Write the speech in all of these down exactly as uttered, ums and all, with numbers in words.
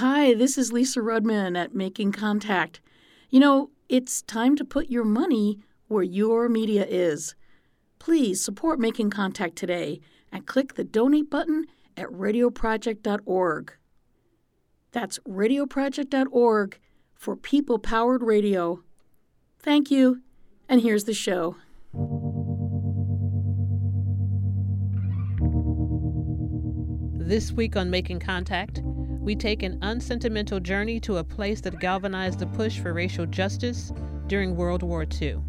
Hi, this is Lisa Rudman at Making Contact. You know, it's time to put your money where your media is. Please support Making Contact today and click the Donate button at radio project dot org. That's radio project dot org for people-powered radio. Thank you, and here's the show. This week on Making Contact, we take an unsentimental journey to a place that galvanized the push for racial justice during World War Two.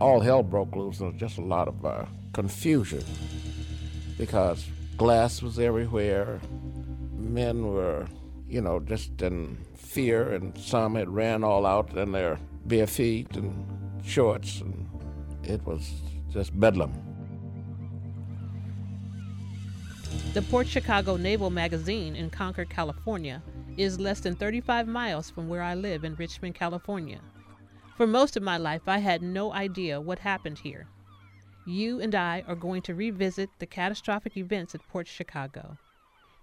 All hell broke loose, and there was just a lot of uh, confusion because glass was everywhere. Men were, you know, just in fear, and some had ran all out in their bare feet and shorts, and it was just bedlam. The Port Chicago Naval Magazine in Concord, California, is less than thirty-five miles from where I live in Richmond, California. For most of my life, I had no idea what happened here. You and I are going to revisit the catastrophic events at Port Chicago.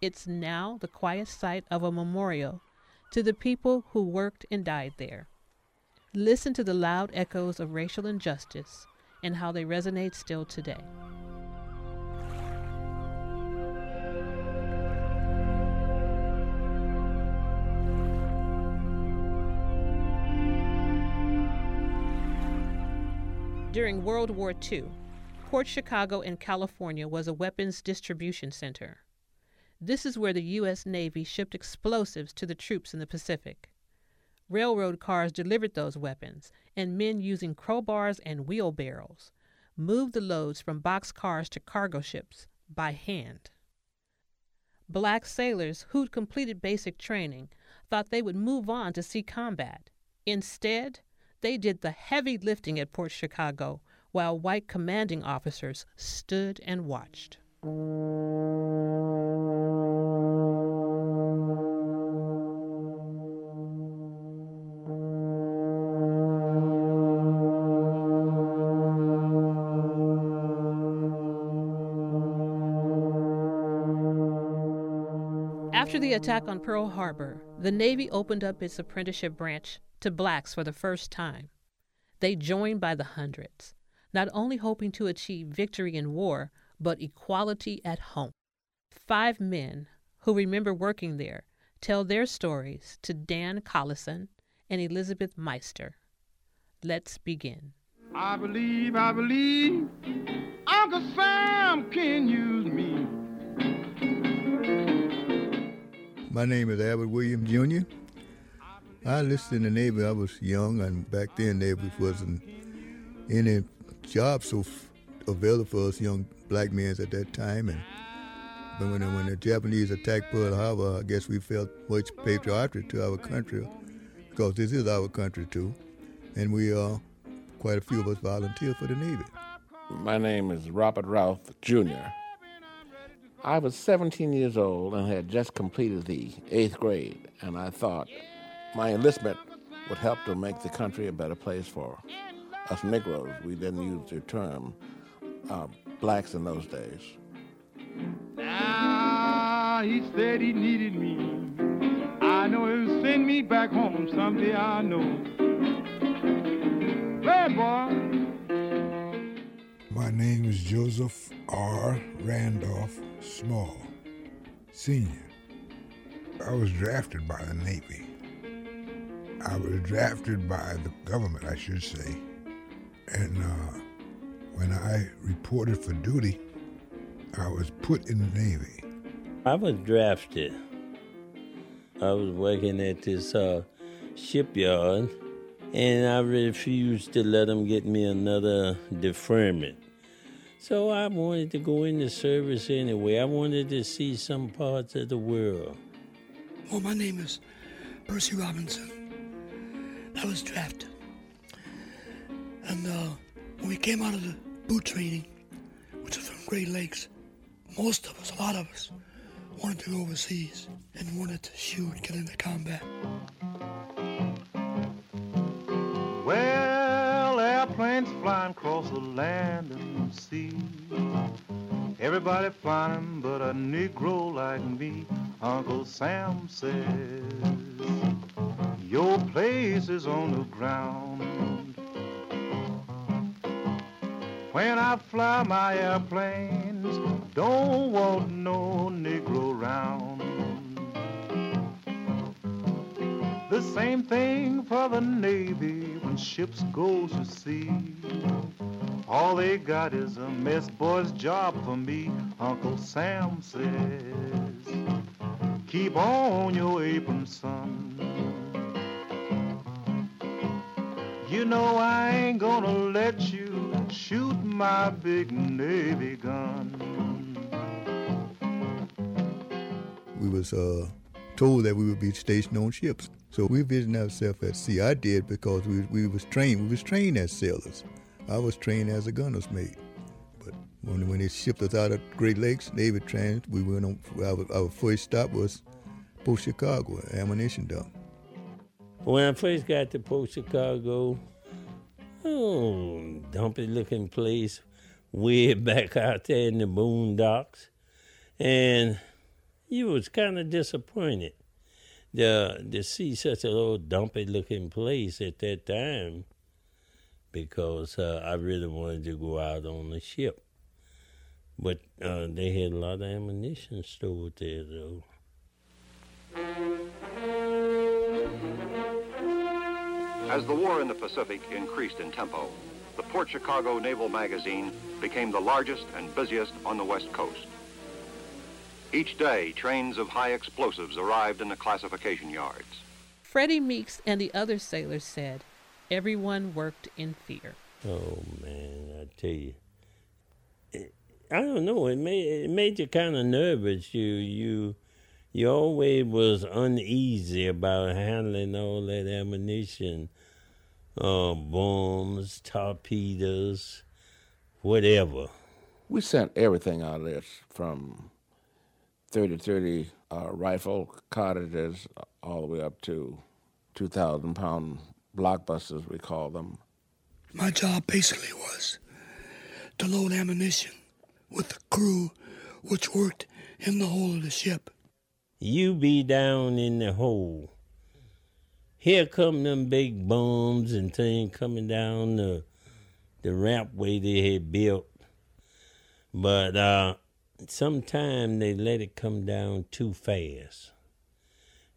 It's now the quiet site of a memorial to the people who worked and died there. Listen to the loud echoes of racial injustice and how they resonate still today. During World War Two, Port Chicago in California was a weapons distribution center. This is where the U S Navy shipped explosives to the troops in the Pacific. Railroad cars delivered those weapons, and men using crowbars and wheelbarrows moved the loads from boxcars to cargo ships by hand. Black sailors who'd completed basic training thought they would move on to sea combat. Instead, they did the heavy lifting at Port Chicago while white commanding officers stood and watched. After the attack on Pearl Harbor, the Navy opened up its apprenticeship branch to blacks for the first time. They joined by the hundreds, not only hoping to achieve victory in war, but equality at home. Five men who remember working there tell their stories to Dan Collison and Elizabeth Meister. Let's begin. I believe, I believe, Uncle Sam can use me. My name is Albert Williams, Junior I enlisted in the Navy. I was young, and back then there wasn't any job so f- available for us young black men at that time. And but when, when the Japanese attacked Pearl Harbor, I guess we felt much patriotic to our country, because this is our country too. And we uh, quite a few of us volunteered for the Navy. My name is Robert Routh, Junior I was seventeen years old and had just completed the eighth grade, and I thought my enlistment would help to make the country a better place for us Negroes. We didn't use the term uh, blacks in those days. Ah, he said he needed me. I know he'll send me back home someday, I know. Hey, boy. My name is Joseph R. Randolph Small, Senior I was drafted by the Navy. I was drafted by the government, I should say, and uh, when I reported for duty, I was put in the Navy. I was drafted. I was working at this uh, shipyard, and I refused to let them get me another deferment. So I wanted to go into service anyway. I wanted to see some parts of the world. Well, my name is Percy Robinson. I was drafted, and uh, when we came out of the boot training, which was from Great Lakes, most of us, a lot of us, wanted to go overseas and wanted to shoot and get into combat. Well, airplanes flying across the land and sea. Everybody flying but a Negro like me. Uncle Sam says, your place is on the ground. When I fly my airplanes, don't want no Negro round. The same thing for the Navy when ships go to sea. All they got is a mess boy's job for me, Uncle Sam says. Keep on your apron, son. You know I ain't gonna let you shoot my big Navy gun. We was uh, told that we would be stationed on ships. So we envisioned ourselves at sea. I did because we, we was trained. We was trained as sailors. I was trained as a gunner's mate, but when, when they shipped us out of Great Lakes, Navy trained, we went on, our, our first stop was Port Chicago, ammunition dump. When I first got to Port Chicago, oh, dumpy looking place, way back out there in the boondocks, and you was kind of disappointed to, to see such a little dumpy looking place at that time. Because uh, I really wanted to go out on the ship. But uh, they had a lot of ammunition stored there, though. As the war in the Pacific increased in tempo, the Port Chicago Naval Magazine became the largest and busiest on the West Coast. Each day, trains of high explosives arrived in the classification yards. Freddie Meeks and the other sailors said, everyone worked in fear. Oh, man, I tell you. It, I don't know, it made, it made you kind of nervous. You you, you always was uneasy about handling all that ammunition, uh, bombs, torpedoes, whatever. We sent everything out of this, from thirty thirty uh, rifle cottages all the way up to two thousand pound blockbusters, we call them. My job basically was to load ammunition with the crew, which worked in the hull of the ship. You be down in the hole. Here come them big bombs and things coming down the, the rampway they had built. But uh, sometime they let it come down too fast.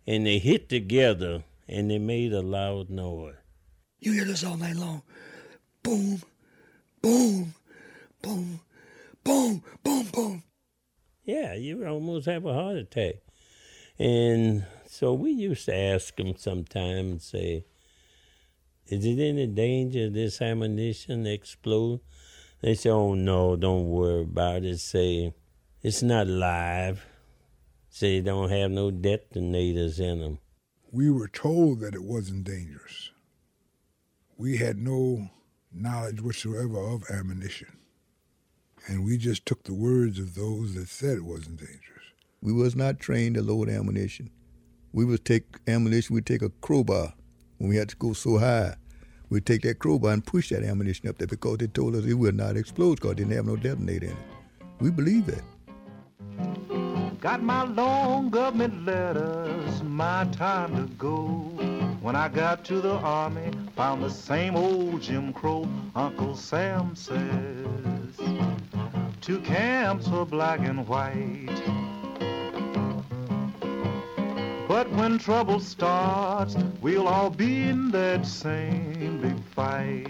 And they hit together, and they made a loud noise. You hear this all night long. Boom, boom, boom, boom, boom, boom. Yeah, you would almost have a heart attack. And so we used to ask them sometime and say, is it any danger of this ammunition explode? They say, oh, no, don't worry about it. Say, it's not live. Say, it don't have no detonators in them. We were told that it wasn't dangerous. We had no knowledge whatsoever of ammunition. And we just took the words of those that said it wasn't dangerous. We was not trained to load ammunition. We would take ammunition, we'd take a crowbar. When we had to go so high, we'd take that crowbar and push that ammunition up there because they told us it would not explode because it didn't have no detonator in it. We believed that. Got my long government letters, my time to go. When I got to the Army, found the same old Jim Crow. Uncle Sam says, two camps for black and white. But when trouble starts, we'll all be in that same big fight.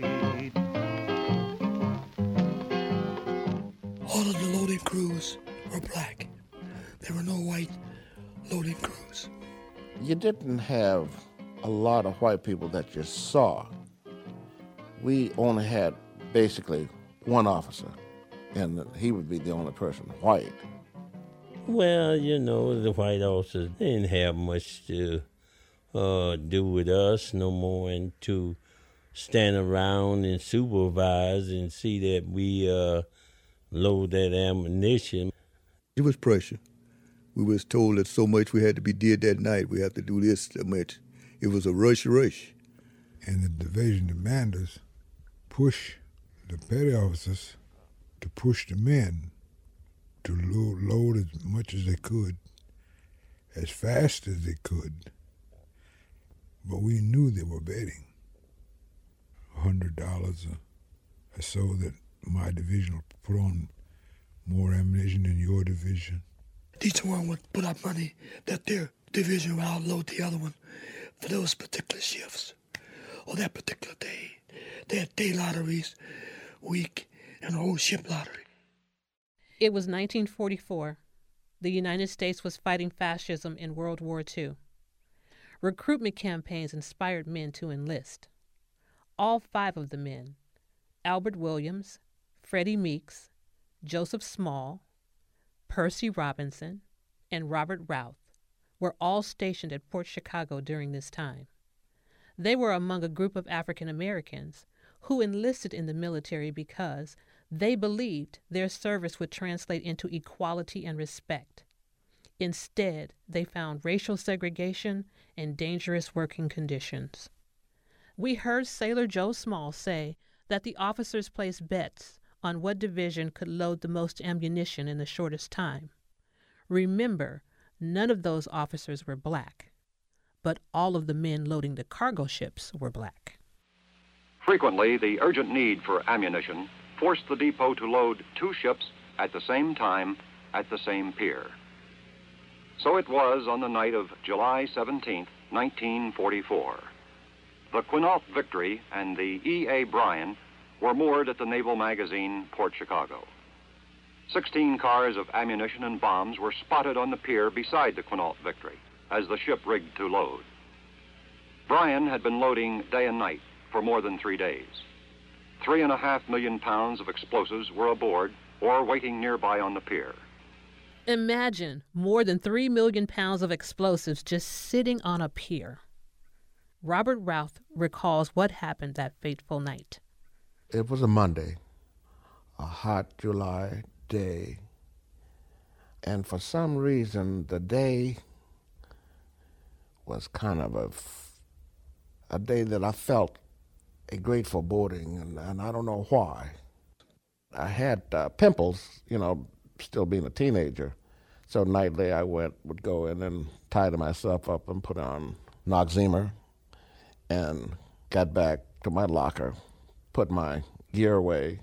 All of the loaded crews were black. There were no white loading crews. You didn't have a lot of white people that you saw. We only had basically one officer, and he would be the only person white. Well, you know, the white officers didn't have much to uh, do with us no more than to stand around and supervise and see that we uh, load that ammunition. It was pressure. We was told that so much we had to be did that night. We have to do this so much. It was a rush, rush. And the division commanders push the petty officers to push the men to load, load as much as they could as fast as they could, but we knew they were betting. A hundred dollars or so that my division will put on more ammunition than your division. Each one would put up money that their division would outload the other one for those particular shifts or that particular day. They had day lotteries, week, and a whole ship lottery. It was nineteen forty-four. The United States was fighting fascism in World War Two. Recruitment campaigns inspired men to enlist. All five of the men, Albert Williams, Freddie Meeks, Joseph Small, Percy Robinson, and Robert Routh, were all stationed at Port Chicago during this time. They were among a group of African Americans who enlisted in the military because they believed their service would translate into equality and respect. Instead, they found racial segregation and dangerous working conditions. We heard Sailor Joe Small say that the officers placed bets on what division could load the most ammunition in the shortest time. Remember, none of those officers were black, but all of the men loading the cargo ships were black. Frequently, the urgent need for ammunition forced the depot to load two ships at the same time at the same pier. So it was on the night of July seventeenth, nineteen forty-four. The Quinault Victory and the E A. Bryan were moored at the Naval Magazine, Port Chicago. Sixteen cars of ammunition and bombs were spotted on the pier beside the Quinault Victory as the ship rigged to load. Bryan had been loading day and night for more than three days. Three and a half million pounds of explosives were aboard or waiting nearby on the pier. Imagine more than three million pounds of explosives just sitting on a pier. Robert Routh recalls what happened that fateful night. It was a Monday, a hot July day, and for some reason the day was kind of a, a day that I felt a great foreboding, and, and I don't know why. I had uh, pimples, you know, still being a teenager. So nightly I went, would go in and tie myself up and put on Noxemer and got back to my locker, put my gear away,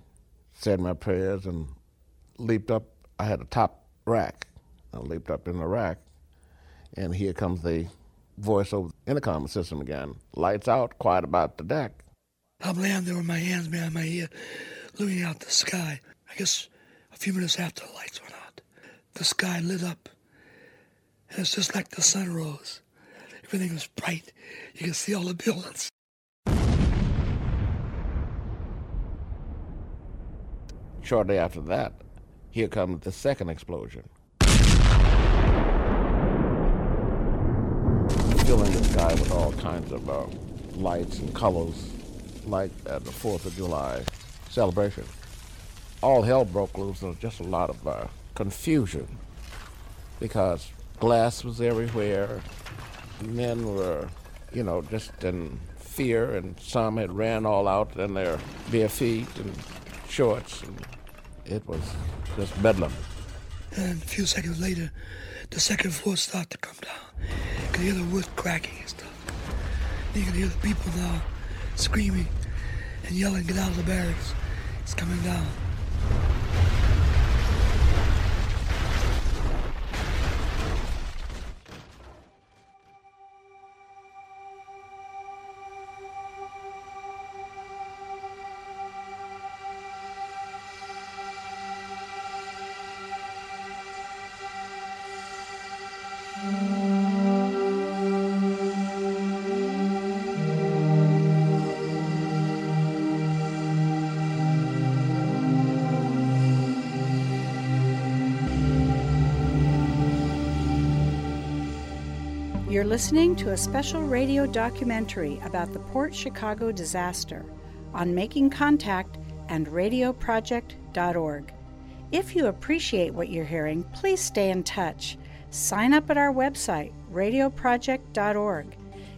said my prayers, and leaped up. I had a top rack. I leaped up in the rack, and here comes the voice over the intercom system again. Lights out, quiet about the deck. I'm laying there with my hands behind my ear, looking out the sky. I guess a few minutes after the lights went out, the sky lit up, and it's just like the sun rose. Everything was bright. You could see all the buildings. Shortly after that, here comes the second explosion. Filling the sky with all kinds of uh, lights and colors, like at the fourth of July celebration. All hell broke loose. There was just a lot of uh, confusion because glass was everywhere. Men were, you know, just in fear, and some had ran all out in their bare feet and shorts, and it was just bedlam. And a few seconds later, the second floor started to come down. You could hear the wood cracking and stuff. You could hear the people now screaming and yelling, "Get out of the barracks, it's coming down." You're listening to a special radio documentary about the Port Chicago disaster on Making Contact and radio project dot org. If you appreciate what you're hearing, please stay in touch. Sign up at our website, radio project dot org.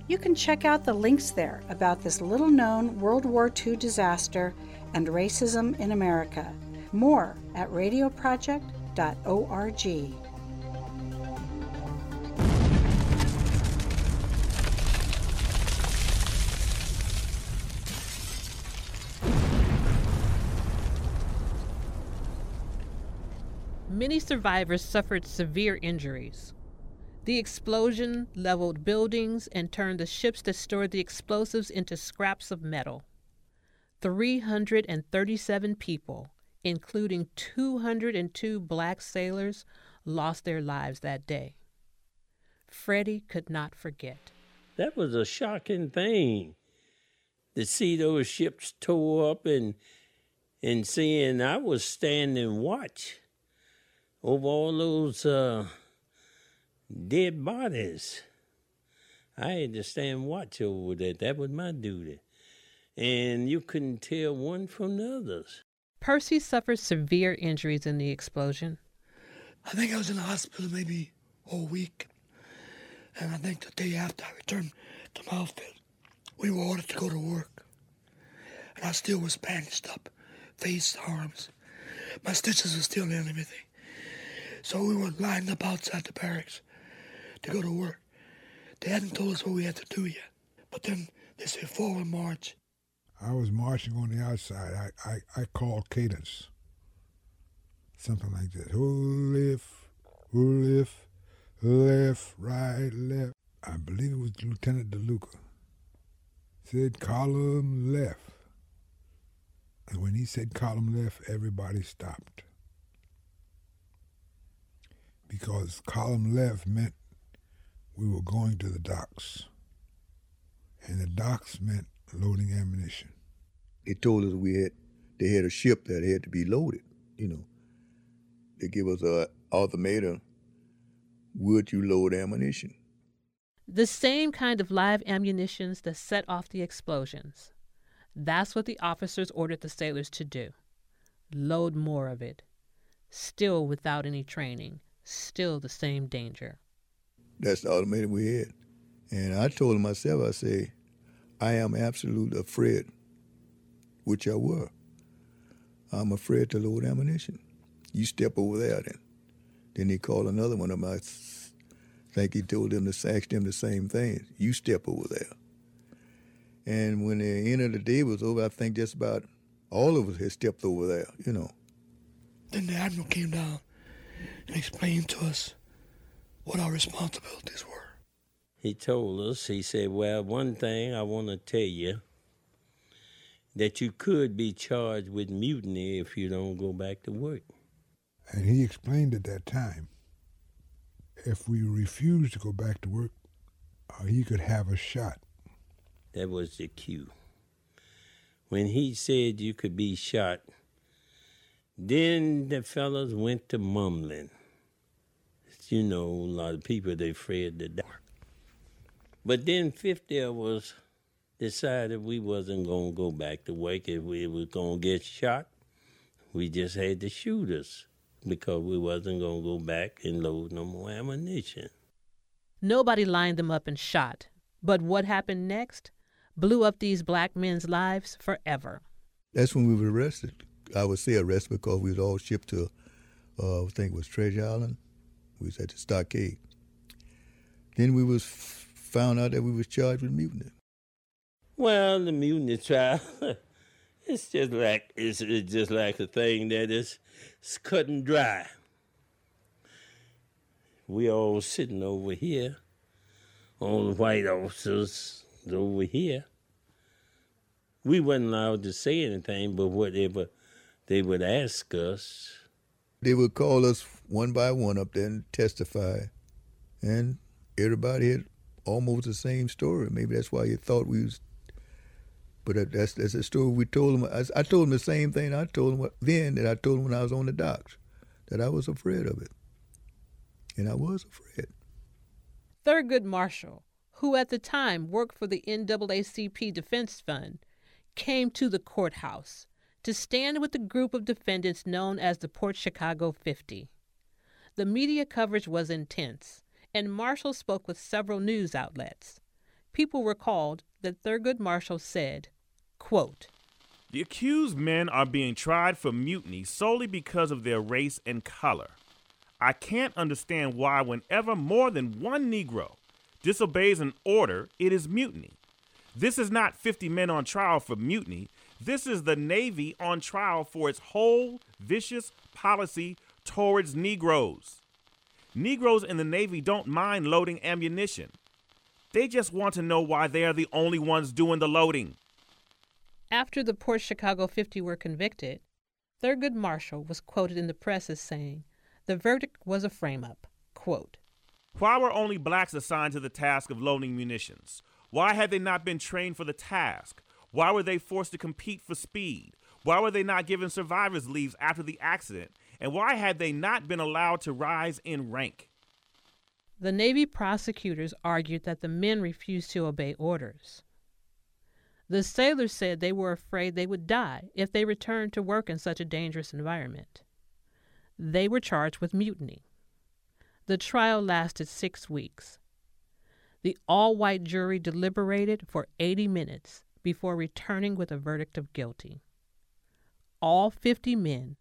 You can check out the links there about this little-known World War Two disaster and racism in America. More at radio project dot org. Many survivors suffered severe injuries. The explosion leveled buildings and turned the ships that stored the explosives into scraps of metal. three hundred thirty-seven people, including two hundred two black sailors, lost their lives that day. Freddie could not forget. That was a shocking thing to see those ships tore up and and seeing I was standing watch over all those uh, dead bodies. I had to stand watch over that. That was my duty. And you couldn't tell one from the others. Percy suffered severe injuries in the explosion. I think I was in the hospital maybe a week. And I think the day after I returned to my outfit, we were ordered to go to work. And I still was bandaged up, face, arms. My stitches were still in and everything. So we were lined up outside the barracks to go to work. They hadn't told us what we had to do yet. But then they said forward march. I was marching on the outside. I, I, I called cadence. Something like this. Who lift, who lift. Left, right, left. I believe it was Lieutenant DeLuca. Said column left. And when he said column left, everybody stopped. Because column left meant we were going to the docks. And the docks meant loading ammunition. They told us we had, they had a ship that had to be loaded, you know. They gave us an ultimatum. Would you load ammunition? The same kind of live ammunitions that set off the explosions. That's what the officers ordered the sailors to do. Load more of it. Still without any training. Still the same danger. That's the ultimatum we had. And I told myself, I say, I am absolutely afraid, which I were. I'm afraid to load ammunition. You step over there then. Then he called another one of my, I think he told them to ask them the same thing. You step over there. And when the end of the day was over, I think just about all of us had stepped over there, you know. Then the admiral came down and explained to us what our responsibilities were. He told us, he said, well, one thing I want to tell you, that you could be charged with mutiny if you don't go back to work. And he explained at that time, if we refused to go back to work, uh, he could have a shot. That was the cue. When he said you could be shot, then the fellas went to mumbling. You know, a lot of people, they afraid to die. But then fifty of us decided we wasn't going to go back to work. If we was going to get shot, we just had to shoot us, because we wasn't going to go back and load no more ammunition. Nobody lined them up and shot, but what happened next blew up these black men's lives forever. That's when we were arrested. I would say arrested because we was all shipped to, uh, I think it was Treasure Island. We was at the stockade. Then we was found out that we was charged with mutiny. Well, the mutiny trial, it's just like it's, it's just like a thing that is, it's cut and dry. We all sitting over here, all the white officers over here. We wasn't allowed to say anything but whatever they would ask us. They would call us one by one up there and testify. And everybody had almost the same story. Maybe that's why you thought we was, but that's that's the story we told them. I, I told them the same thing I told them then that I told them when I was on the docks, that I was afraid of it. And I was afraid. Thurgood Marshall, who at the time worked for the N double A C P Defense Fund, came to the courthouse to stand with the group of defendants known as the Port Chicago fifty. The media coverage was intense, and Marshall spoke with several news outlets. People recalled that Thurgood Marshall said, quote, "The accused men are being tried for mutiny solely because of their race and color. I can't understand why whenever more than one Negro disobeys an order, it is mutiny. This is not fifty men on trial for mutiny. This is the Navy on trial for its whole vicious policy towards Negroes. Negroes in the Navy don't mind loading ammunition. They just want to know why they are the only ones doing the loading. After the Port Chicago fifty were convicted, Thurgood Marshall was quoted in the press as saying, the verdict was a frame-up. Quote, why were only blacks assigned to the task of loading munitions? Why had they not been trained for the task? Why were they forced to compete for speed? Why were they not given survivor's leaves after the accident? And why had they not been allowed to rise in rank? The Navy prosecutors argued that the men refused to obey orders. The sailors said they were afraid they would die if they returned to work in such a dangerous environment. They were charged with mutiny. The trial lasted six weeks. The all-white jury deliberated for eighty minutes before returning with a verdict of guilty. All fifty men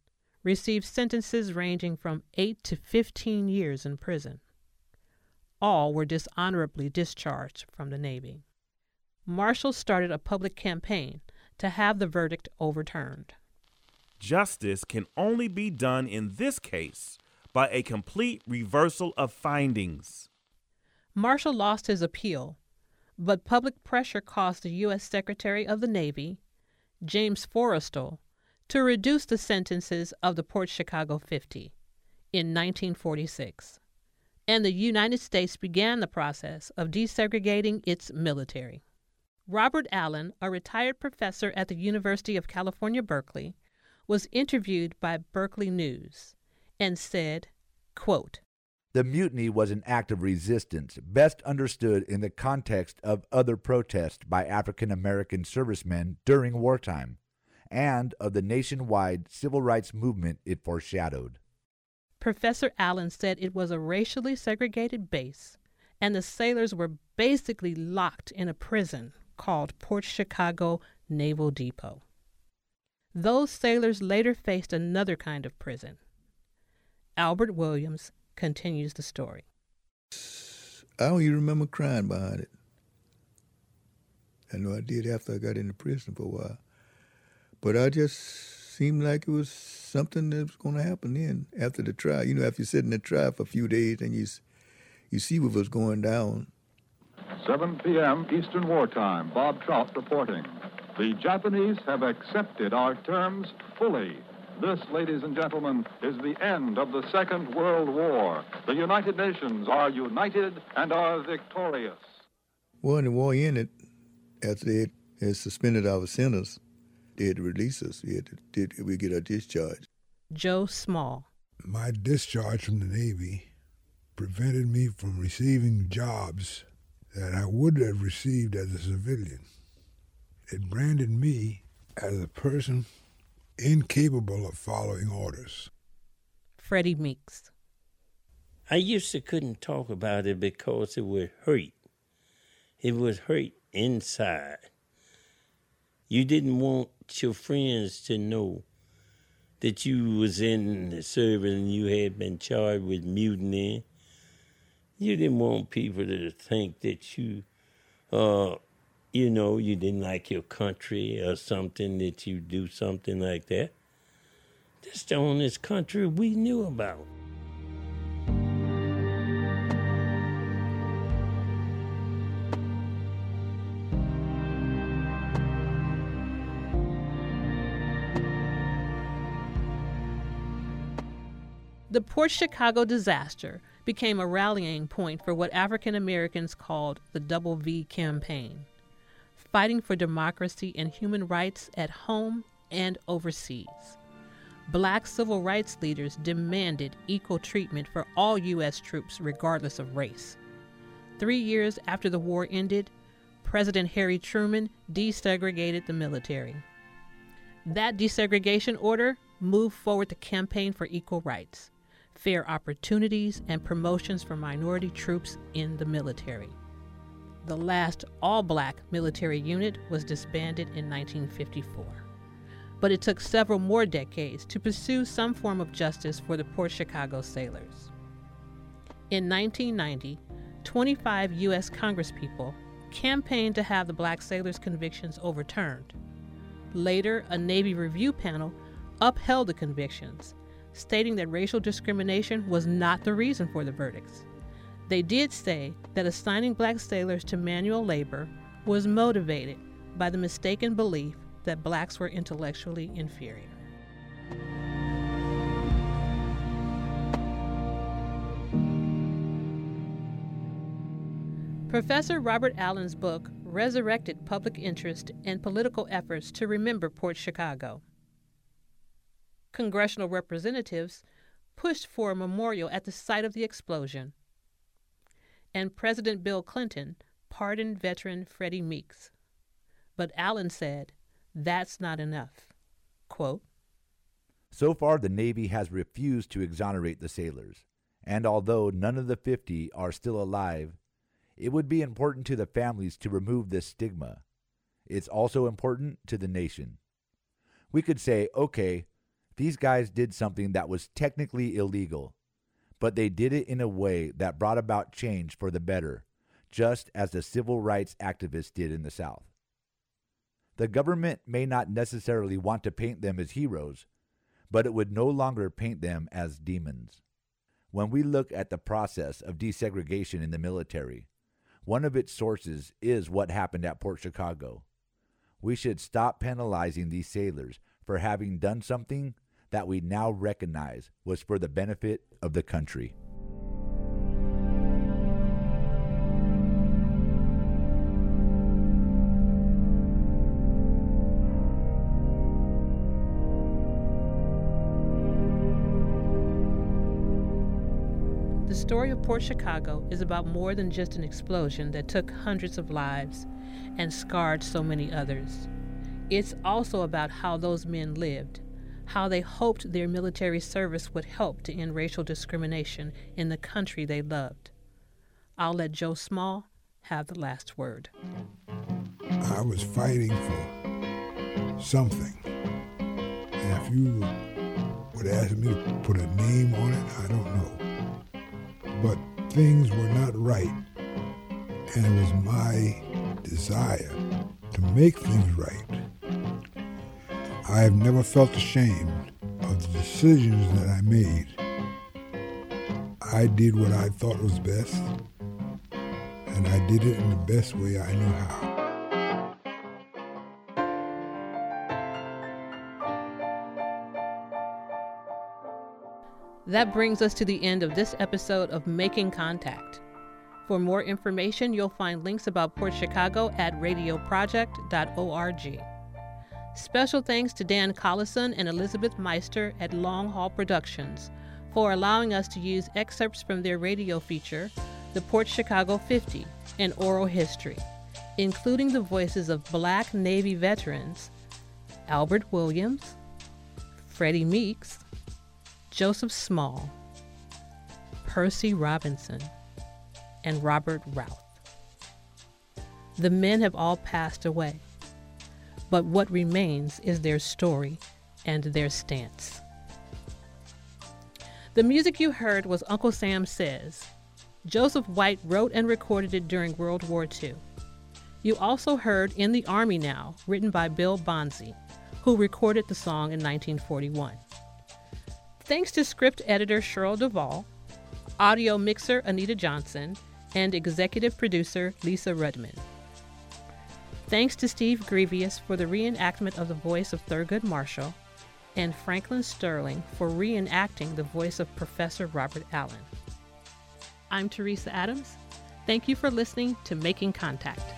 received sentences ranging from eight to fifteen years in prison. All were dishonorably discharged from the Navy. Marshall started a public campaign to have the verdict overturned. Justice can only be done in this case by a complete reversal of findings. Marshall lost his appeal, but public pressure caused the U S Secretary of the Navy, James Forrestal, to reduce the sentences of the Port Chicago fifty in nineteen forty-six, and the United States began the process of desegregating its military. Robert Allen, a retired professor at the University of California, Berkeley, was interviewed by Berkeley News and said, quote, the mutiny was an act of resistance best understood in the context of other protests by African-American servicemen during wartime, and of the nationwide civil rights movement it foreshadowed. Professor Allen said it was a racially segregated base, and the sailors were basically locked in a prison called Port Chicago Naval Depot. Those sailors later faced another kind of prison. Albert Williams continues the story. I don't even remember crying behind it. I know I did after I got into prison for a while. But I just seemed like it was something that was going to happen then after the trial. You know, after you sit in the trial for a few days and you you see what was going down. seven p.m. Eastern Wartime, Bob Trout reporting. The Japanese have accepted our terms fully. This, ladies and gentlemen, is the end of the Second World War. The United Nations are united and are victorious. Well, when the war ended, after they had suspended our sentence, they had to release us. We had to, we get our discharge. Joe Small. My discharge from the Navy prevented me from receiving jobs that I would have received as a civilian. It branded me as a person incapable of following orders. Freddie Meeks. I used to couldn't talk about it because it would hurt. It would hurt inside. You didn't want your friends to know that you was in the service and you had been charged with mutiny. You didn't want people to think that you, uh, you know, you didn't like your country or something, that you do something like that. That's the only country we knew about. The Port Chicago disaster became a rallying point for what African Americans called the Double V campaign, fighting for democracy and human rights at home and overseas. Black civil rights leaders demanded equal treatment for all U S troops regardless of race. Three years after the war ended, President Harry Truman desegregated the military. That desegregation order moved forward the campaign for equal rights, fair opportunities, and promotions for minority troops in the military. The last all-black military unit was disbanded in nineteen fifty-four. But it took several more decades to pursue some form of justice for the Port Chicago sailors. In nineteen ninety, twenty-five U S Congresspeople campaigned to have the black sailors' convictions overturned. Later, a Navy review panel upheld the convictions, stating that racial discrimination was not the reason for the verdicts. They did say that assigning black sailors to manual labor was motivated by the mistaken belief that blacks were intellectually inferior. Professor Robert Allen's book resurrected public interest and political efforts to remember Port Chicago. Congressional representatives pushed for a memorial at the site of the explosion, and President Bill Clinton pardoned veteran Freddie Meeks. But Allen said, that's not enough. Quote, so far, the Navy has refused to exonerate the sailors, and although none of the fifty are still alive, it would be important to the families to remove this stigma. It's also important to the nation. We could say, okay, these guys did something that was technically illegal, but they did it in a way that brought about change for the better, just as the civil rights activists did in the South. The government may not necessarily want to paint them as heroes, but it would no longer paint them as demons. When we look at the process of desegregation in the military, one of its sources is what happened at Port Chicago. We should stop penalizing these sailors for having done something that we now recognize was for the benefit of the country. The story of Port Chicago is about more than just an explosion that took hundreds of lives and scarred so many others. It's also about how those men lived, how they hoped their military service would help to end racial discrimination in the country they loved. I'll let Joe Small have the last word. I was fighting for something. And if you would ask me to put a name on it, I don't know. But things were not right. And it was my desire to make things right. I have never felt ashamed of the decisions that I made. I did what I thought was best, and I did it in the best way I knew how. That brings us to the end of this episode of Making Contact. For more information, you'll find links about Port Chicago at radio project dot org. Special thanks to Dan Collison and Elizabeth Meister at Long Haul Productions for allowing us to use excerpts from their radio feature, The Port Chicago fifty, an Oral History, including the voices of Black Navy veterans Albert Williams, Freddie Meeks, Joseph Small, Percy Robinson, and Robert Routh. The men have all passed away, but what remains is their story and their stance. The music you heard was Uncle Sam Says. Joseph White wrote and recorded it during World War Two. You also heard In the Army Now, written by Bill Bonzi, who recorded the song in nineteen forty-one. Thanks to script editor Cheryl Duvall, audio mixer Anita Johnson, and executive producer Lisa Rudman. Thanks to Steve Grievous for the reenactment of the voice of Thurgood Marshall, and Franklin Sterling for reenacting the voice of Professor Robert Allen. I'm Teresa Adams. Thank you for listening to Making Contact.